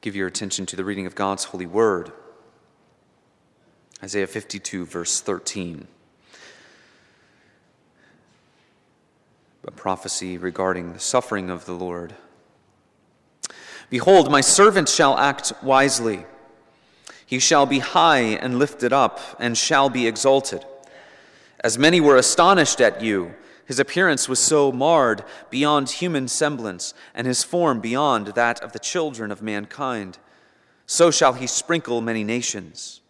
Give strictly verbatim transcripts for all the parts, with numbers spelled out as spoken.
Give your attention to the reading of God's holy word. Isaiah fifty-two, verse thirteen. A prophecy regarding the suffering of the Lord. Behold, my servant shall act wisely. He shall be high and lifted up, and shall be exalted. As many were astonished at you, his appearance was so marred beyond human semblance, and his form beyond that of the children of mankind. So shall he sprinkle many nations.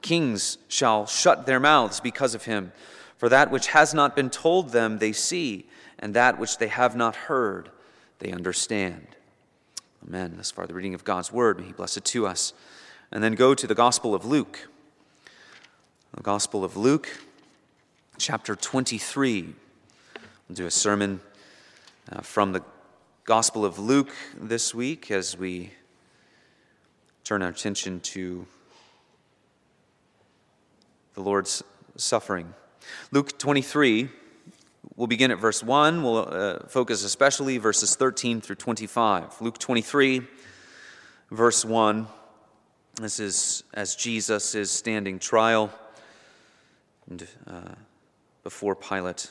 Kings shall shut their mouths because of him, for that which has not been told them they see, and that which they have not heard they understand. Amen. Thus far, the reading of God's word. May he bless it to us. And then go to the Gospel of Luke. The Gospel of Luke, chapter twenty-three. We'll do a sermon uh, from the Gospel of Luke this week as we turn our attention to the Lord's suffering. Luke twenty-three, we'll begin at verse one. We'll uh, focus especially verses thirteen through twenty-five. Luke twenty-three, verse one. This is as Jesus is standing trial and, uh, before Pilate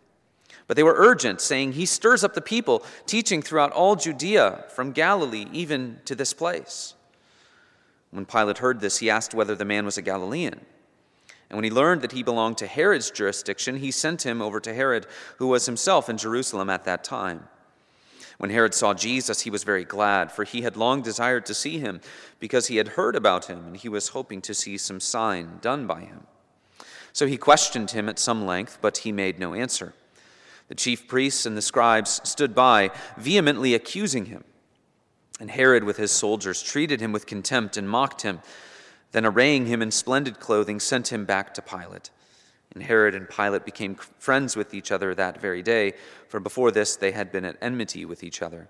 But they were urgent, saying, "He stirs up the people, teaching throughout all Judea, from Galilee even to this place." When Pilate heard this, he asked whether the man was a Galilean. And when he learned that he belonged to Herod's jurisdiction, he sent him over to Herod, who was himself in Jerusalem at that time. When Herod saw Jesus, he was very glad, for he had long desired to see him, because he had heard about him, and he was hoping to see some sign done by him. So he questioned him at some length, but he made no answer. The chief priests and the scribes stood by, vehemently accusing him. And Herod with his soldiers treated him with contempt and mocked him. Then arraying him in splendid clothing, sent him back to Pilate. And Herod and Pilate became friends with each other that very day, for before this they had been at enmity with each other.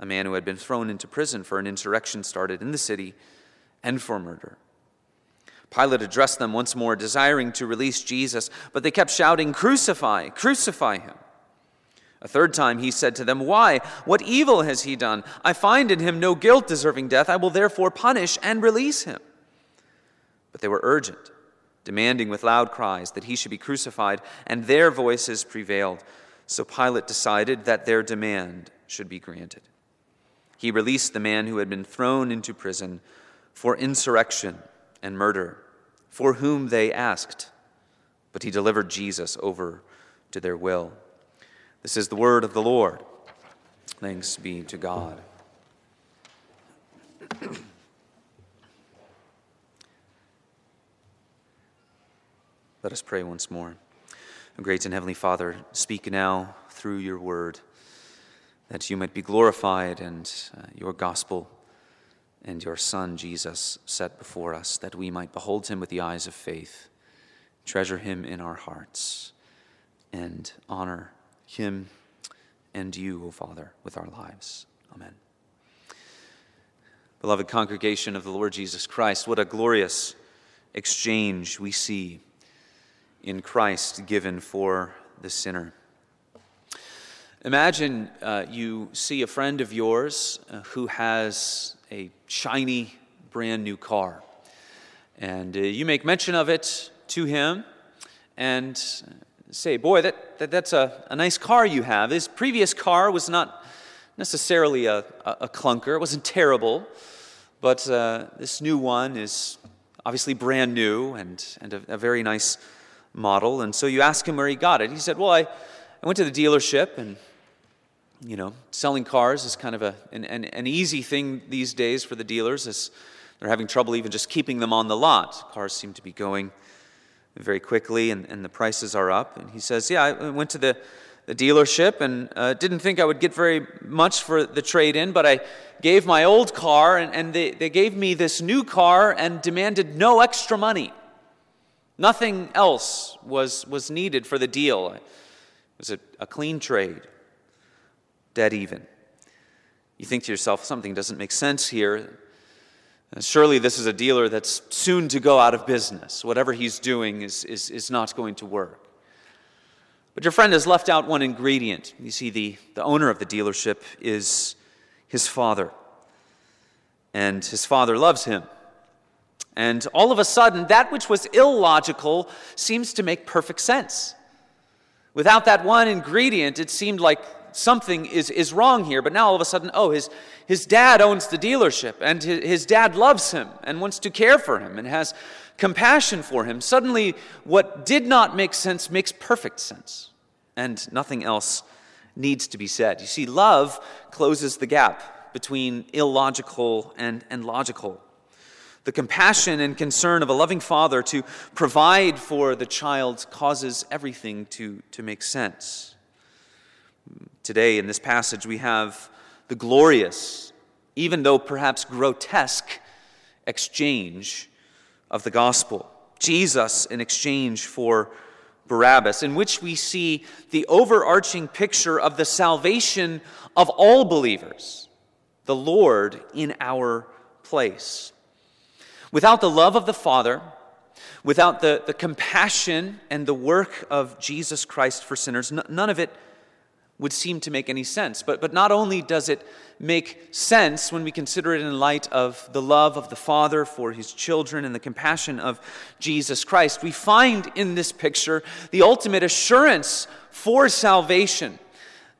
a man who had been thrown into prison for an insurrection started in the city and for murder. Pilate addressed them once more, desiring to release Jesus, but they kept shouting, "Crucify, crucify him." A third time he said to them, "Why? What evil has he done? I find in him no guilt deserving death. I will therefore punish and release him." But they were urgent, demanding with loud cries that he should be crucified, and their voices prevailed. So Pilate decided that their demand should be granted. He released the man who had been thrown into prison for insurrection and murder, for whom they asked, but he delivered Jesus over to their will. This is the word of the Lord. Thanks be to God. Let us pray once more. Great and heavenly Father, speak now through your word, that you might be glorified and uh, your gospel and your Son, Jesus, set before us, that we might behold him with the eyes of faith, treasure him in our hearts, and honor him and you, O Father, with our lives. Amen. Beloved congregation of the Lord Jesus Christ, what a glorious exchange we see in Christ given for the sinner. Imagine uh, you see a friend of yours uh, who has a shiny, brand new car. And uh, you make mention of it to him and say, "Boy, that, that that's a, a nice car you have. His previous car was not necessarily a, a, a clunker. It wasn't terrible. But uh, this new one is obviously brand new and, and a, a very nice model. And so you ask him where he got it. He said, well, I, I went to the dealership, and, you know, selling cars is kind of a, an, an, an easy thing these days for the dealers, as they're having trouble even just keeping them on the lot. Cars seem to be going very quickly, and, and the prices are up. And he says, yeah, I went to the, the dealership and uh, didn't think I would get very much for the trade-in, but I gave my old car, and, and they, they gave me this new car and demanded no extra money. Nothing else was, was needed for the deal. It was a, a clean trade, dead even. You think to yourself, something doesn't make sense here. Surely this is a dealer that's soon to go out of business. Whatever he's doing is, is, is not going to work. But your friend has left out one ingredient. You see, the, the owner of the dealership is his father. And his father loves him. And all of a sudden, that which was illogical seems to make perfect sense. Without that one ingredient, it seemed like something is, is wrong here, but now all of a sudden, oh, his, his dad owns the dealership, and his, his dad loves him and wants to care for him and has compassion for him. Suddenly, what did not make sense makes perfect sense, and nothing else needs to be said. You see, love closes the gap between illogical and, and logical. The compassion and concern of a loving father to provide for the child causes everything to, to make sense. Today, in this passage, we have the glorious, even though perhaps grotesque, exchange of the gospel. Jesus in exchange for Barabbas, in which we see the overarching picture of the salvation of all believers, the Lord in our place. Without the love of the Father, without the, the compassion and the work of Jesus Christ for sinners, n- none of it would seem to make any sense. But, but not only does it make sense when we consider it in light of the love of the Father for his children and the compassion of Jesus Christ, we find in this picture the ultimate assurance for salvation,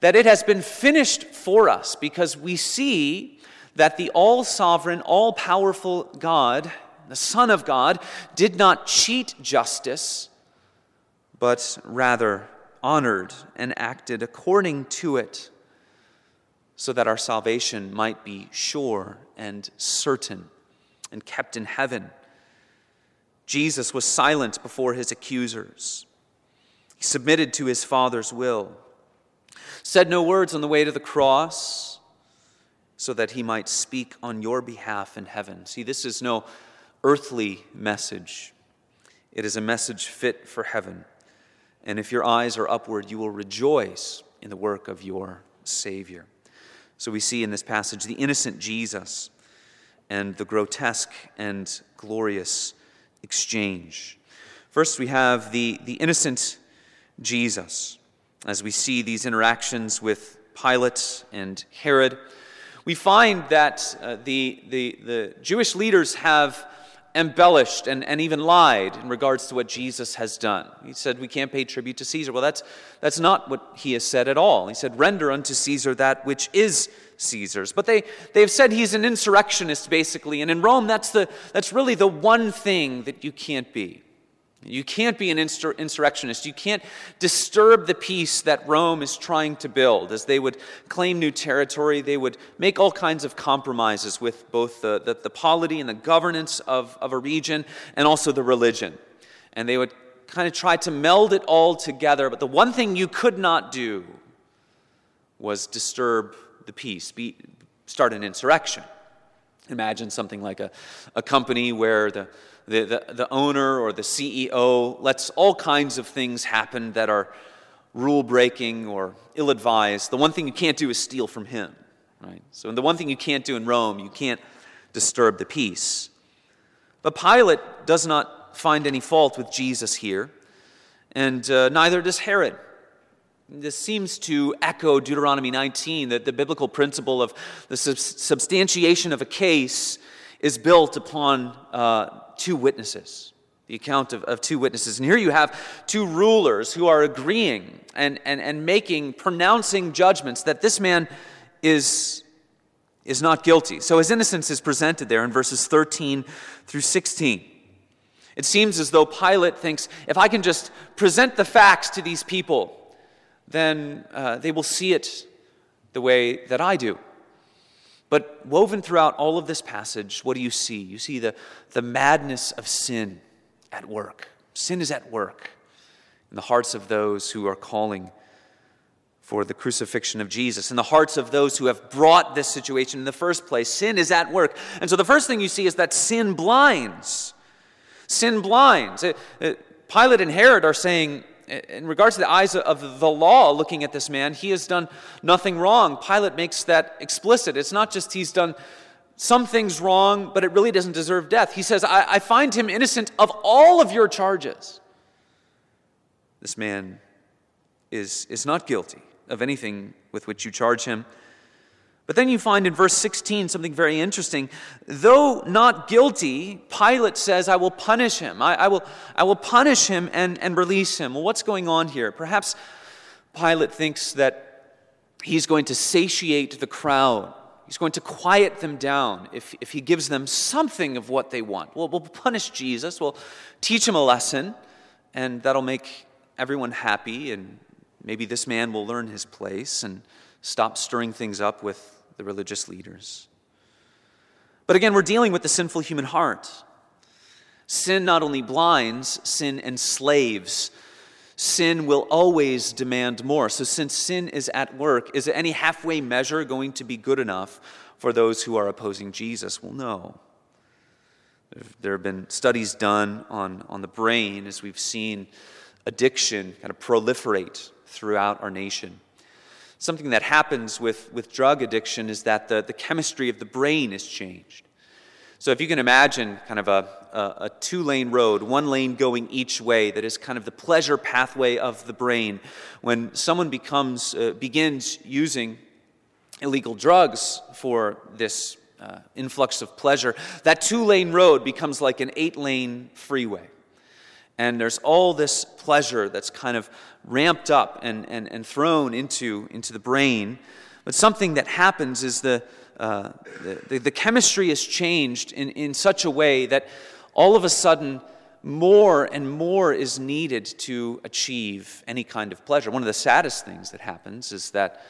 that it has been finished for us, because we see that the all-sovereign, all-powerful God, the Son of God, did not cheat justice, but rather honored and acted according to it, so that our salvation might be sure and certain and kept in heaven. Jesus was silent before his accusers. He submitted to his Father's will, said no words on the way to the cross, so that he might speak on your behalf in heaven. See, this is no earthly message. It is a message fit for heaven. And if your eyes are upward, you will rejoice in the work of your Savior. So we see in this passage the innocent Jesus and the grotesque and glorious exchange. First, we have the, the innocent Jesus. As we see these interactions with Pilate and Herod, we find that uh, the, the, the Jewish leaders have embellished and, and even lied in regards to what Jesus has done. He said, we can't pay tribute to Caesar. Well, that's that's not what he has said at all. He said, render unto Caesar that which is Caesar's. But they they have said he's an insurrectionist, basically. And in Rome, that's the that's really the one thing that you can't be. You can't be an insur- insurrectionist. You can't disturb the peace that Rome is trying to build. As they would claim new territory, they would make all kinds of compromises with both the, the, the polity and the governance of, of a region, and also the religion. And they would kind of try to meld it all together. But the one thing you could not do was disturb the peace, be, start an insurrection. Imagine something like a, a company where the The, the, the owner or the C E O lets all kinds of things happen that are rule-breaking or ill-advised. The one thing you can't do is steal from him, right? So the one thing you can't do in Rome, you can't disturb the peace. But Pilate does not find any fault with Jesus here, and uh, neither does Herod. This seems to echo Deuteronomy nineteen, that the biblical principle of the sub- substantiation of a case is built upon uh, two witnesses, the account of, of two witnesses. And here you have two rulers who are agreeing and, and, and making, pronouncing judgments that this man is, is not guilty. So his innocence is presented there in verses thirteen through sixteen. It seems as though Pilate thinks, if I can just present the facts to these people, then uh, they will see it the way that I do. But woven throughout all of this passage, what do you see? You see the, the madness of sin at work. Sin is at work in the hearts of those who are calling for the crucifixion of Jesus, in the hearts of those who have brought this situation in the first place. Sin is at work. And so the first thing you see is that sin blinds. Sin blinds. It, it, Pilate and Herod are saying, in regards to the eyes of the law looking at this man, he has done nothing wrong. Pilate makes that explicit. It's not just he's done some things wrong, but it really doesn't deserve death. He says, I, I find him innocent of all of your charges. This man is, is not guilty of anything with which you charge him. But then you find in verse sixteen something very interesting. Though not guilty, Pilate says, I will punish him. I, I will I will punish him and, and release him. Well, what's going on here? Perhaps Pilate thinks that he's going to satiate the crowd. He's going to quiet them down if, if he gives them something of what they want. Well, we'll punish Jesus. We'll teach him a lesson, and that'll make everyone happy, and maybe this man will learn his place and stop stirring things up with the religious leaders. But again, we're dealing with the sinful human heart. Sin not only blinds, sin enslaves. Sin will always demand more. So since sin is at work, is any halfway measure going to be good enough for those who are opposing Jesus? Well, no. There have been studies done on, on the brain as we've seen addiction kind of proliferate throughout our nation. Something that happens with, with drug addiction is that the, the chemistry of the brain is changed. So if you can imagine kind of a, a, a two-lane road, one lane going each way, that is kind of the pleasure pathway of the brain. When someone becomes uh, begins using illegal drugs for this uh, influx of pleasure, that two-lane road becomes like an eight-lane freeway. And there's all this pleasure that's kind of ramped up and, and, and thrown into, into the brain. But something that happens is the uh, the, the chemistry is changed in, in such a way that all of a sudden more and more is needed to achieve any kind of pleasure. One of the saddest things that happens is that,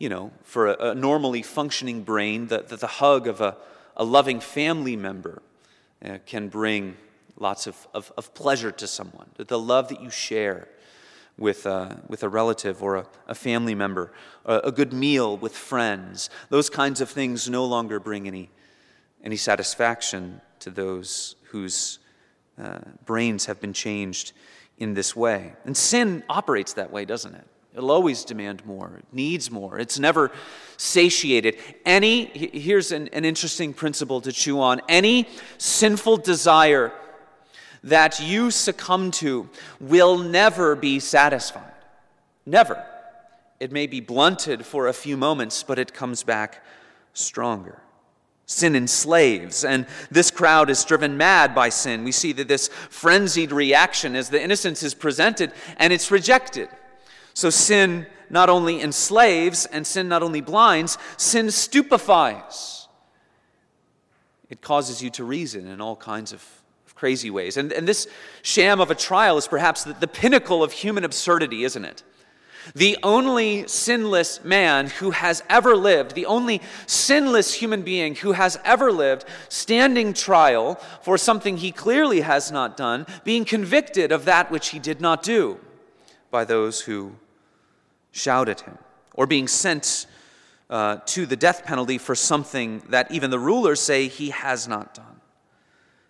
you know, for a, a normally functioning brain, the, the, the hug of a, a loving family member uh, can bring lots of, of, of pleasure to someone, the love that you share with, uh, with a relative or a, a family member, a, a good meal with friends. Those kinds of things no longer bring any, any satisfaction to those whose uh, brains have been changed in this way. And sin operates that way, doesn't it? It'll always demand more. It needs more. It's never satiated. Any, here's an, an interesting principle to chew on. Any sinful desire that you succumb to will never be satisfied. Never. It may be blunted for a few moments, but it comes back stronger. Sin enslaves, and this crowd is driven mad by sin. We see that this frenzied reaction as the innocence is presented and it's rejected. So sin not only enslaves and sin not only blinds, sin stupefies. It causes you to reason in all kinds of crazy ways. And, and this sham of a trial is perhaps the, the pinnacle of human absurdity, isn't it? The only sinless man who has ever lived, the only sinless human being who has ever lived, standing trial for something he clearly has not done, being convicted of that which he did not do by those who shout at him, or being sent uh, to the death penalty for something that even the rulers say he has not done.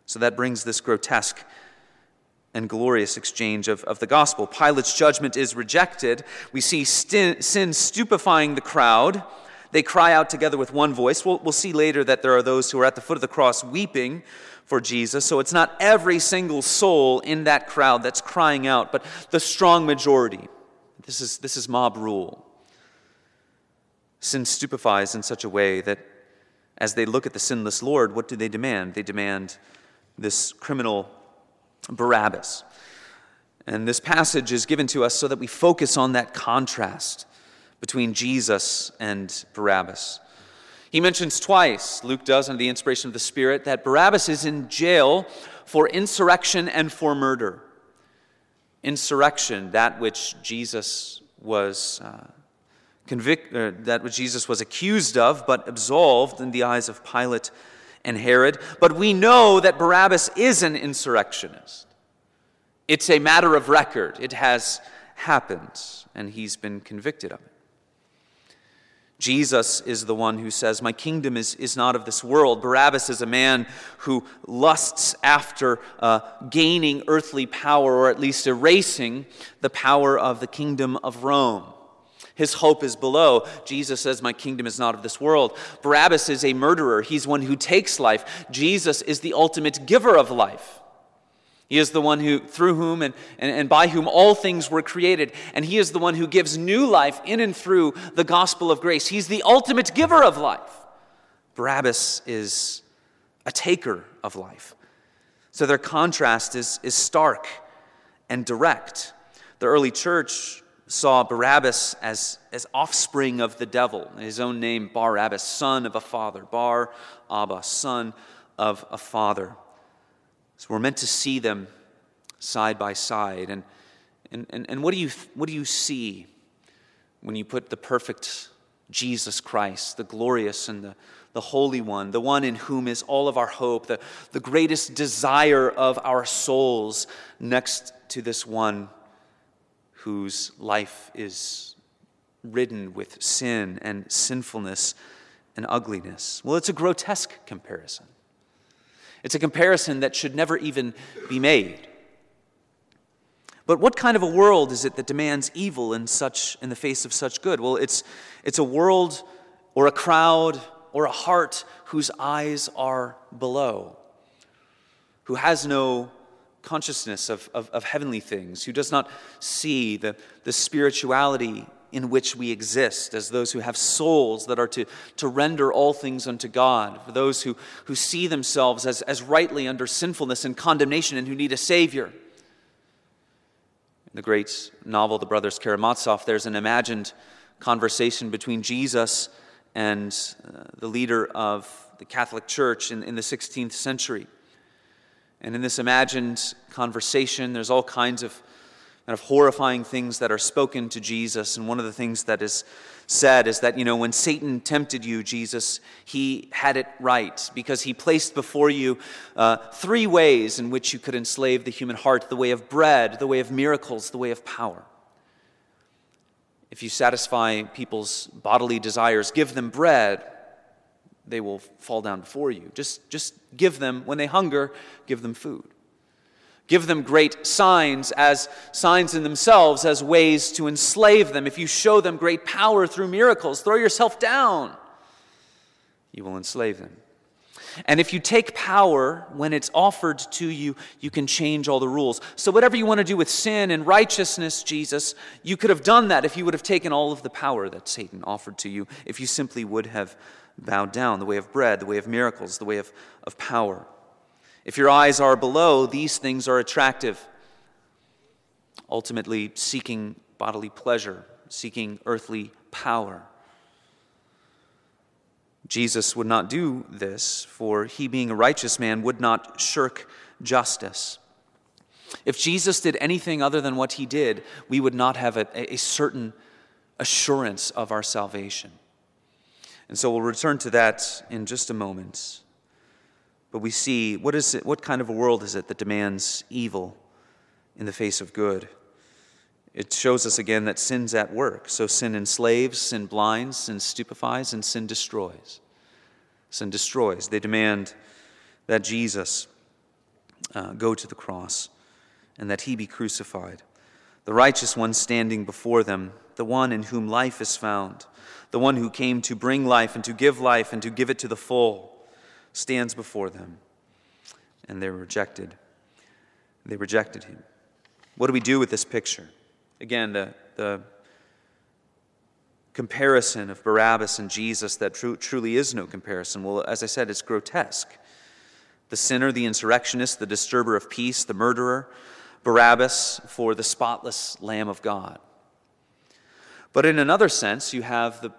So that brings this grotesque and glorious exchange of, of the gospel. Pilate's judgment is rejected. We see sin, sin stupefying the crowd. They cry out together with one voice. We'll, we'll see later that there are those who are at the foot of the cross weeping for Jesus. So it's not every single soul in that crowd that's crying out, but the strong majority. This is, this is mob rule. Sin stupefies in such a way that as they look at the sinless Lord, what do they demand? They demand this criminal Barabbas. And this passage is given to us so that we focus on that contrast between Jesus and Barabbas. He mentions twice, Luke does under the inspiration of the Spirit, that Barabbas is in jail for insurrection and for murder. Insurrection, that which Jesus was uh, convict, uh, that which Jesus was accused of, but absolved in the eyes of Pilate and Herod. But we know that Barabbas is an insurrectionist. It's a matter of record. It has happened, and he's been convicted of it. Jesus is the one who says, my kingdom is, is not of this world. Barabbas is a man who lusts after uh, gaining earthly power, or at least erasing the power of the kingdom of Rome. His hope is below. Jesus says, my kingdom is not of this world. Barabbas is a murderer. He's one who takes life. Jesus is the ultimate giver of life. He is the one who, through whom and, and, and by whom all things were created. And he is the one who gives new life in and through the gospel of grace. He's the ultimate giver of life. Barabbas is a taker of life. So their contrast is, is stark and direct. The early church saw Barabbas as, as offspring of the devil. In his own name, Barabbas, son of a father. Bar, Abba, son of a father. So we're meant to see them side by side. And, and, and, and what do you what do you see when you put the perfect Jesus Christ, the glorious and the, the Holy One, the one in whom is all of our hope, the, the greatest desire of our souls, next to this one whose life is ridden with sin and sinfulness and ugliness? Well, it's a grotesque comparison. It's a comparison that should never even be made. But what kind of a world is it that demands evil in such in the face of such good? Well, it's it's a world or a crowd or a heart whose eyes are below, who has no consciousness of, of, of heavenly things, who does not see the, the spirituality in which we exist as those who have souls that are to, to render all things unto God, for those who, who see themselves as, as rightly under sinfulness and condemnation and who need a Savior. In the great novel, The Brothers Karamazov, there's an imagined conversation between Jesus and uh, the leader of the Catholic Church in, in the sixteenth century. And in this imagined conversation, there's all kinds of kind of horrifying things that are spoken to Jesus. And one of the things that is said is that, you know, when Satan tempted you, Jesus, he had it right, because he placed before you uh, three ways in which you could enslave the human heart: the way of bread, the way of miracles, the way of power. If you satisfy people's bodily desires, give them bread, they will fall down before you. Just, just give them, when they hunger, give them food. Give them great signs as signs in themselves, as ways to enslave them. If you show them great power through miracles, throw yourself down, you will enslave them. And if you take power when it's offered to you, you can change all the rules. So whatever you want to do with sin and righteousness, Jesus, you could have done that if you would have taken all of the power that Satan offered to you, if you simply would have bowed down. The way of bread, the way of miracles, the way of, of power. If your eyes are below, these things are attractive. Ultimately, seeking bodily pleasure, seeking earthly power. Jesus would not do this, for he, being a righteous man, would not shirk justice. If Jesus did anything other than what he did, we would not have a, a certain assurance of our salvation. And so we'll return to that in just a moment. But we see, what is it? What kind of a world is it that demands evil in the face of good? It shows us again that sin's at work. So sin enslaves, sin blinds, sin stupefies, and sin destroys. Sin destroys. They demand that Jesus uh, go to the cross and that he be crucified. The righteous one standing before them, the one in whom life is found, the one who came to bring life and to give life and to give it to the full, stands before them, and they rejected. They rejected him. What do we do with this picture? Again, the, the comparison of Barabbas and Jesus that tru- truly is no comparison. Well, as I said, it's grotesque. The sinner, the insurrectionist, the disturber of peace, the murderer, Barabbas for the spotless Lamb of God. But in another sense, you have the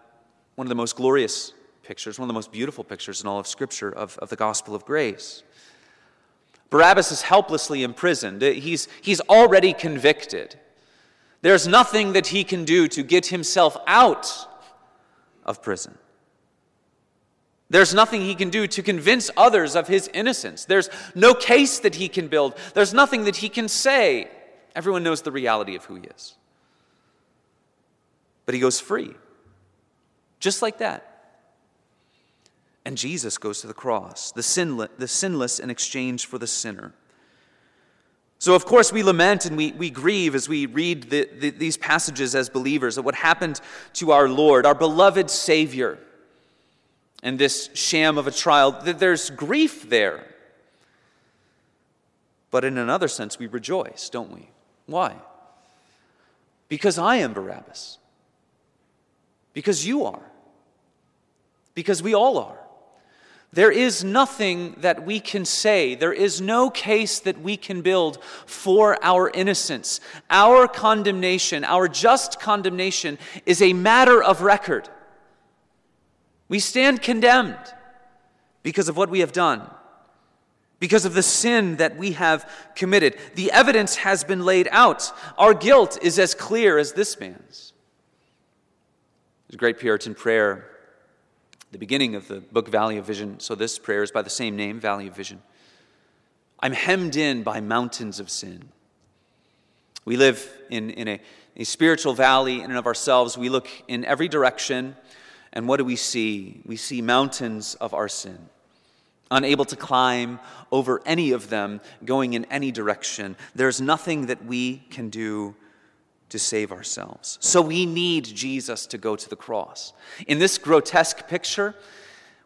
one of the most glorious pictures, one of the most beautiful pictures in all of Scripture of, of the gospel of grace. Barabbas is helplessly imprisoned. He's, he's already convicted. There's nothing that he can do to get himself out of prison. There's nothing he can do to convince others of his innocence. There's no case that he can build. There's nothing that he can say. Everyone knows the reality of who he is. But he goes free, just like that. And Jesus goes to the cross, the sinless, the sinless in exchange for the sinner. So, of course, we lament and we, we grieve as we read the, the, these passages as believers of what happened to our Lord, our beloved Savior, and this sham of a trial. There's grief there. But in another sense, we rejoice, don't we? Why? Because I am Barabbas. Because you are. Because we all are. There is nothing that we can say. There is no case that we can build for our innocence. Our condemnation, our just condemnation, is a matter of record. We stand condemned because of what we have done, because of the sin that we have committed. The evidence has been laid out. Our guilt is as clear as this man's. There's a great Puritan prayer, the beginning of the book Valley of Vision. So this prayer is by the same name, Valley of Vision. I'm hemmed in by mountains of sin. We live in, in a, a spiritual valley in and of ourselves. We look in every direction, and what do we see? We see mountains of our sin, unable to climb over any of them, going in any direction. There's nothing that we can do to save ourselves. So we need Jesus to go to the cross. In this grotesque picture,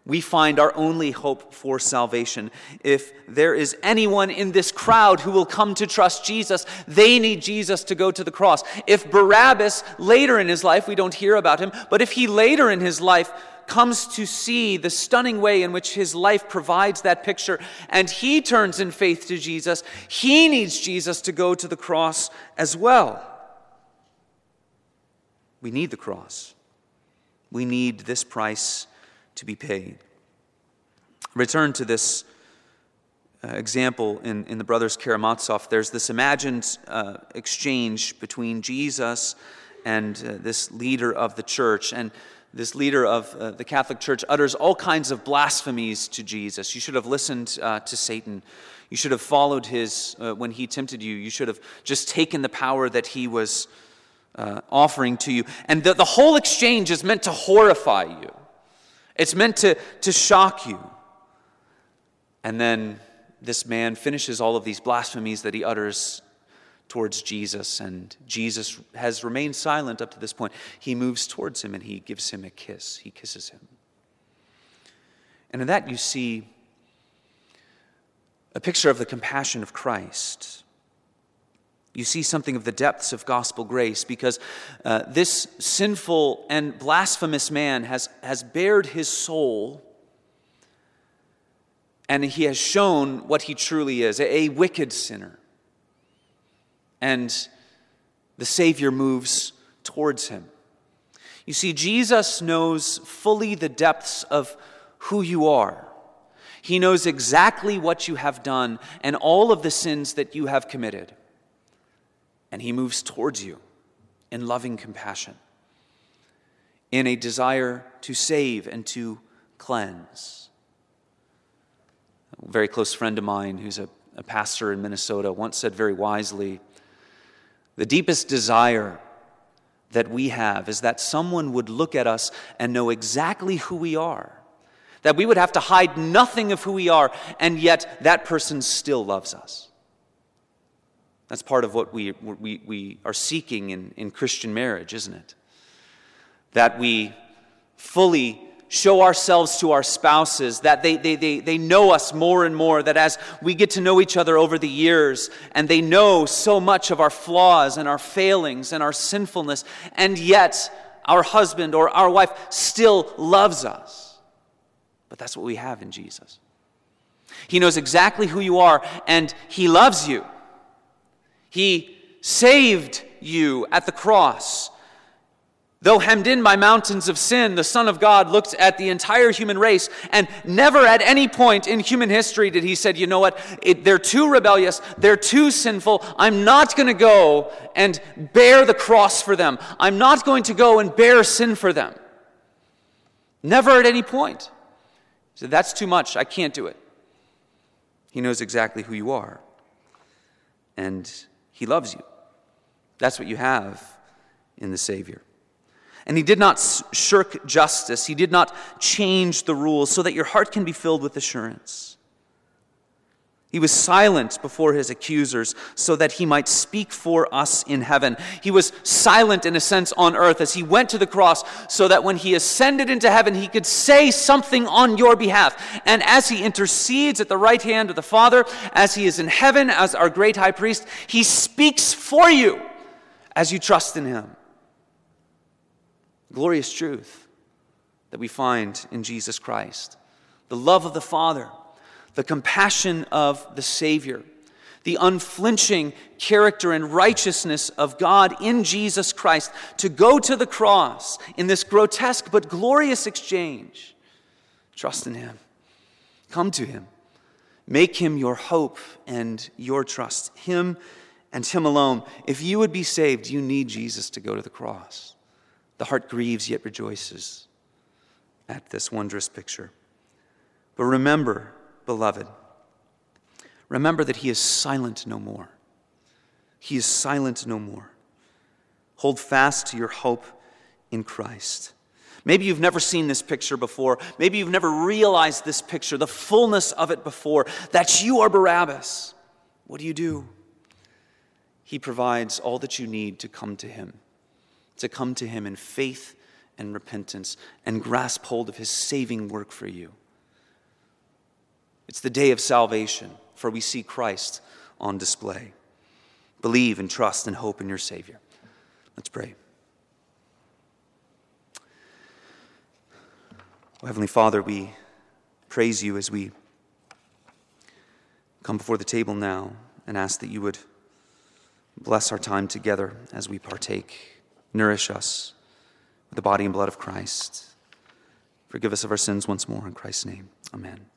we find our only hope for salvation. If there is anyone in this crowd who will come to trust Jesus, they need Jesus to go to the cross. If Barabbas, later in his life, we don't hear about him, but if he later in his life comes to see the stunning way in which his life provides that picture, and he turns in faith to Jesus, he needs Jesus to go to the cross as well. We need the cross. We need this price to be paid. Return to this uh, example in, in the Brothers Karamazov. There's this imagined uh, exchange between Jesus and uh, this leader of the church. And this leader of uh, the Catholic Church utters all kinds of blasphemies to Jesus. You should have listened uh, to Satan. You should have followed his uh, when he tempted you. You should have just taken the power that he was Uh, offering to you. And the, the whole exchange is meant to horrify you. It's meant to, to shock you. And then this man finishes all of these blasphemies that he utters towards Jesus, and Jesus has remained silent up to this point. He moves towards him and he gives him a kiss. He kisses him. And in that you see a picture of the compassion of Christ. You see something of the depths of gospel grace, because uh, this sinful and blasphemous man has, has bared his soul, and he has shown what he truly is, a, a wicked sinner. And the Savior moves towards him. You see, Jesus knows fully the depths of who you are. He knows exactly what you have done and all of the sins that you have committed. And he moves towards you in loving compassion, in a desire to save and to cleanse. A very close friend of mine who's a, a pastor in Minnesota once said very wisely, the deepest desire that we have is that someone would look at us and know exactly who we are, that we would have to hide nothing of who we are, and yet that person still loves us. That's part of what we we, we are seeking in, in Christian marriage, isn't it? That we fully show ourselves to our spouses, that they, they, they, they know us more and more, that as we get to know each other over the years, and they know so much of our flaws and our failings and our sinfulness, and yet our husband or our wife still loves us. But that's what we have in Jesus. He knows exactly who you are, and he loves you. He saved you at the cross. Though hemmed in by mountains of sin, the Son of God looked at the entire human race, and never at any point in human history did he say, you know what, it, they're too rebellious, they're too sinful, I'm not going to go and bear the cross for them. I'm not going to go and bear sin for them. Never at any point. He said, that's too much, I can't do it. He knows exactly who you are, and he loves you. That's what you have in the Savior. And he did not shirk justice. He did not change the rules so that your heart can be filled with assurance. He was silent before his accusers so that he might speak for us in heaven. He was silent, in a sense, on earth as he went to the cross so that when he ascended into heaven, he could say something on your behalf. And as he intercedes at the right hand of the Father, as he is in heaven, as our great high priest, he speaks for you as you trust in him. Glorious truth that we find in Jesus Christ. The love of the Father, the compassion of the Savior, the unflinching character and righteousness of God in Jesus Christ to go to the cross in this grotesque but glorious exchange. Trust in him. Come to him. Make him your hope and your trust. Him and him alone. If you would be saved, you need Jesus to go to the cross. The heart grieves yet rejoices at this wondrous picture. But remember, beloved, remember that he is silent no more. He is silent no more. Hold fast to your hope in Christ. Maybe you've never seen this picture before. Maybe you've never realized this picture, the fullness of it before, that you are Barabbas. What do you do? He provides all that you need to come to him. to come to him in faith and repentance and grasp hold of his saving work for you. It's the day of salvation, for we see Christ on display. Believe and trust and hope in your Savior. Let's pray. Oh, Heavenly Father, we praise you as we come before the table now and ask that you would bless our time together as we partake. Nourish us with the body and blood of Christ. Forgive us of our sins once more in Christ's name. Amen.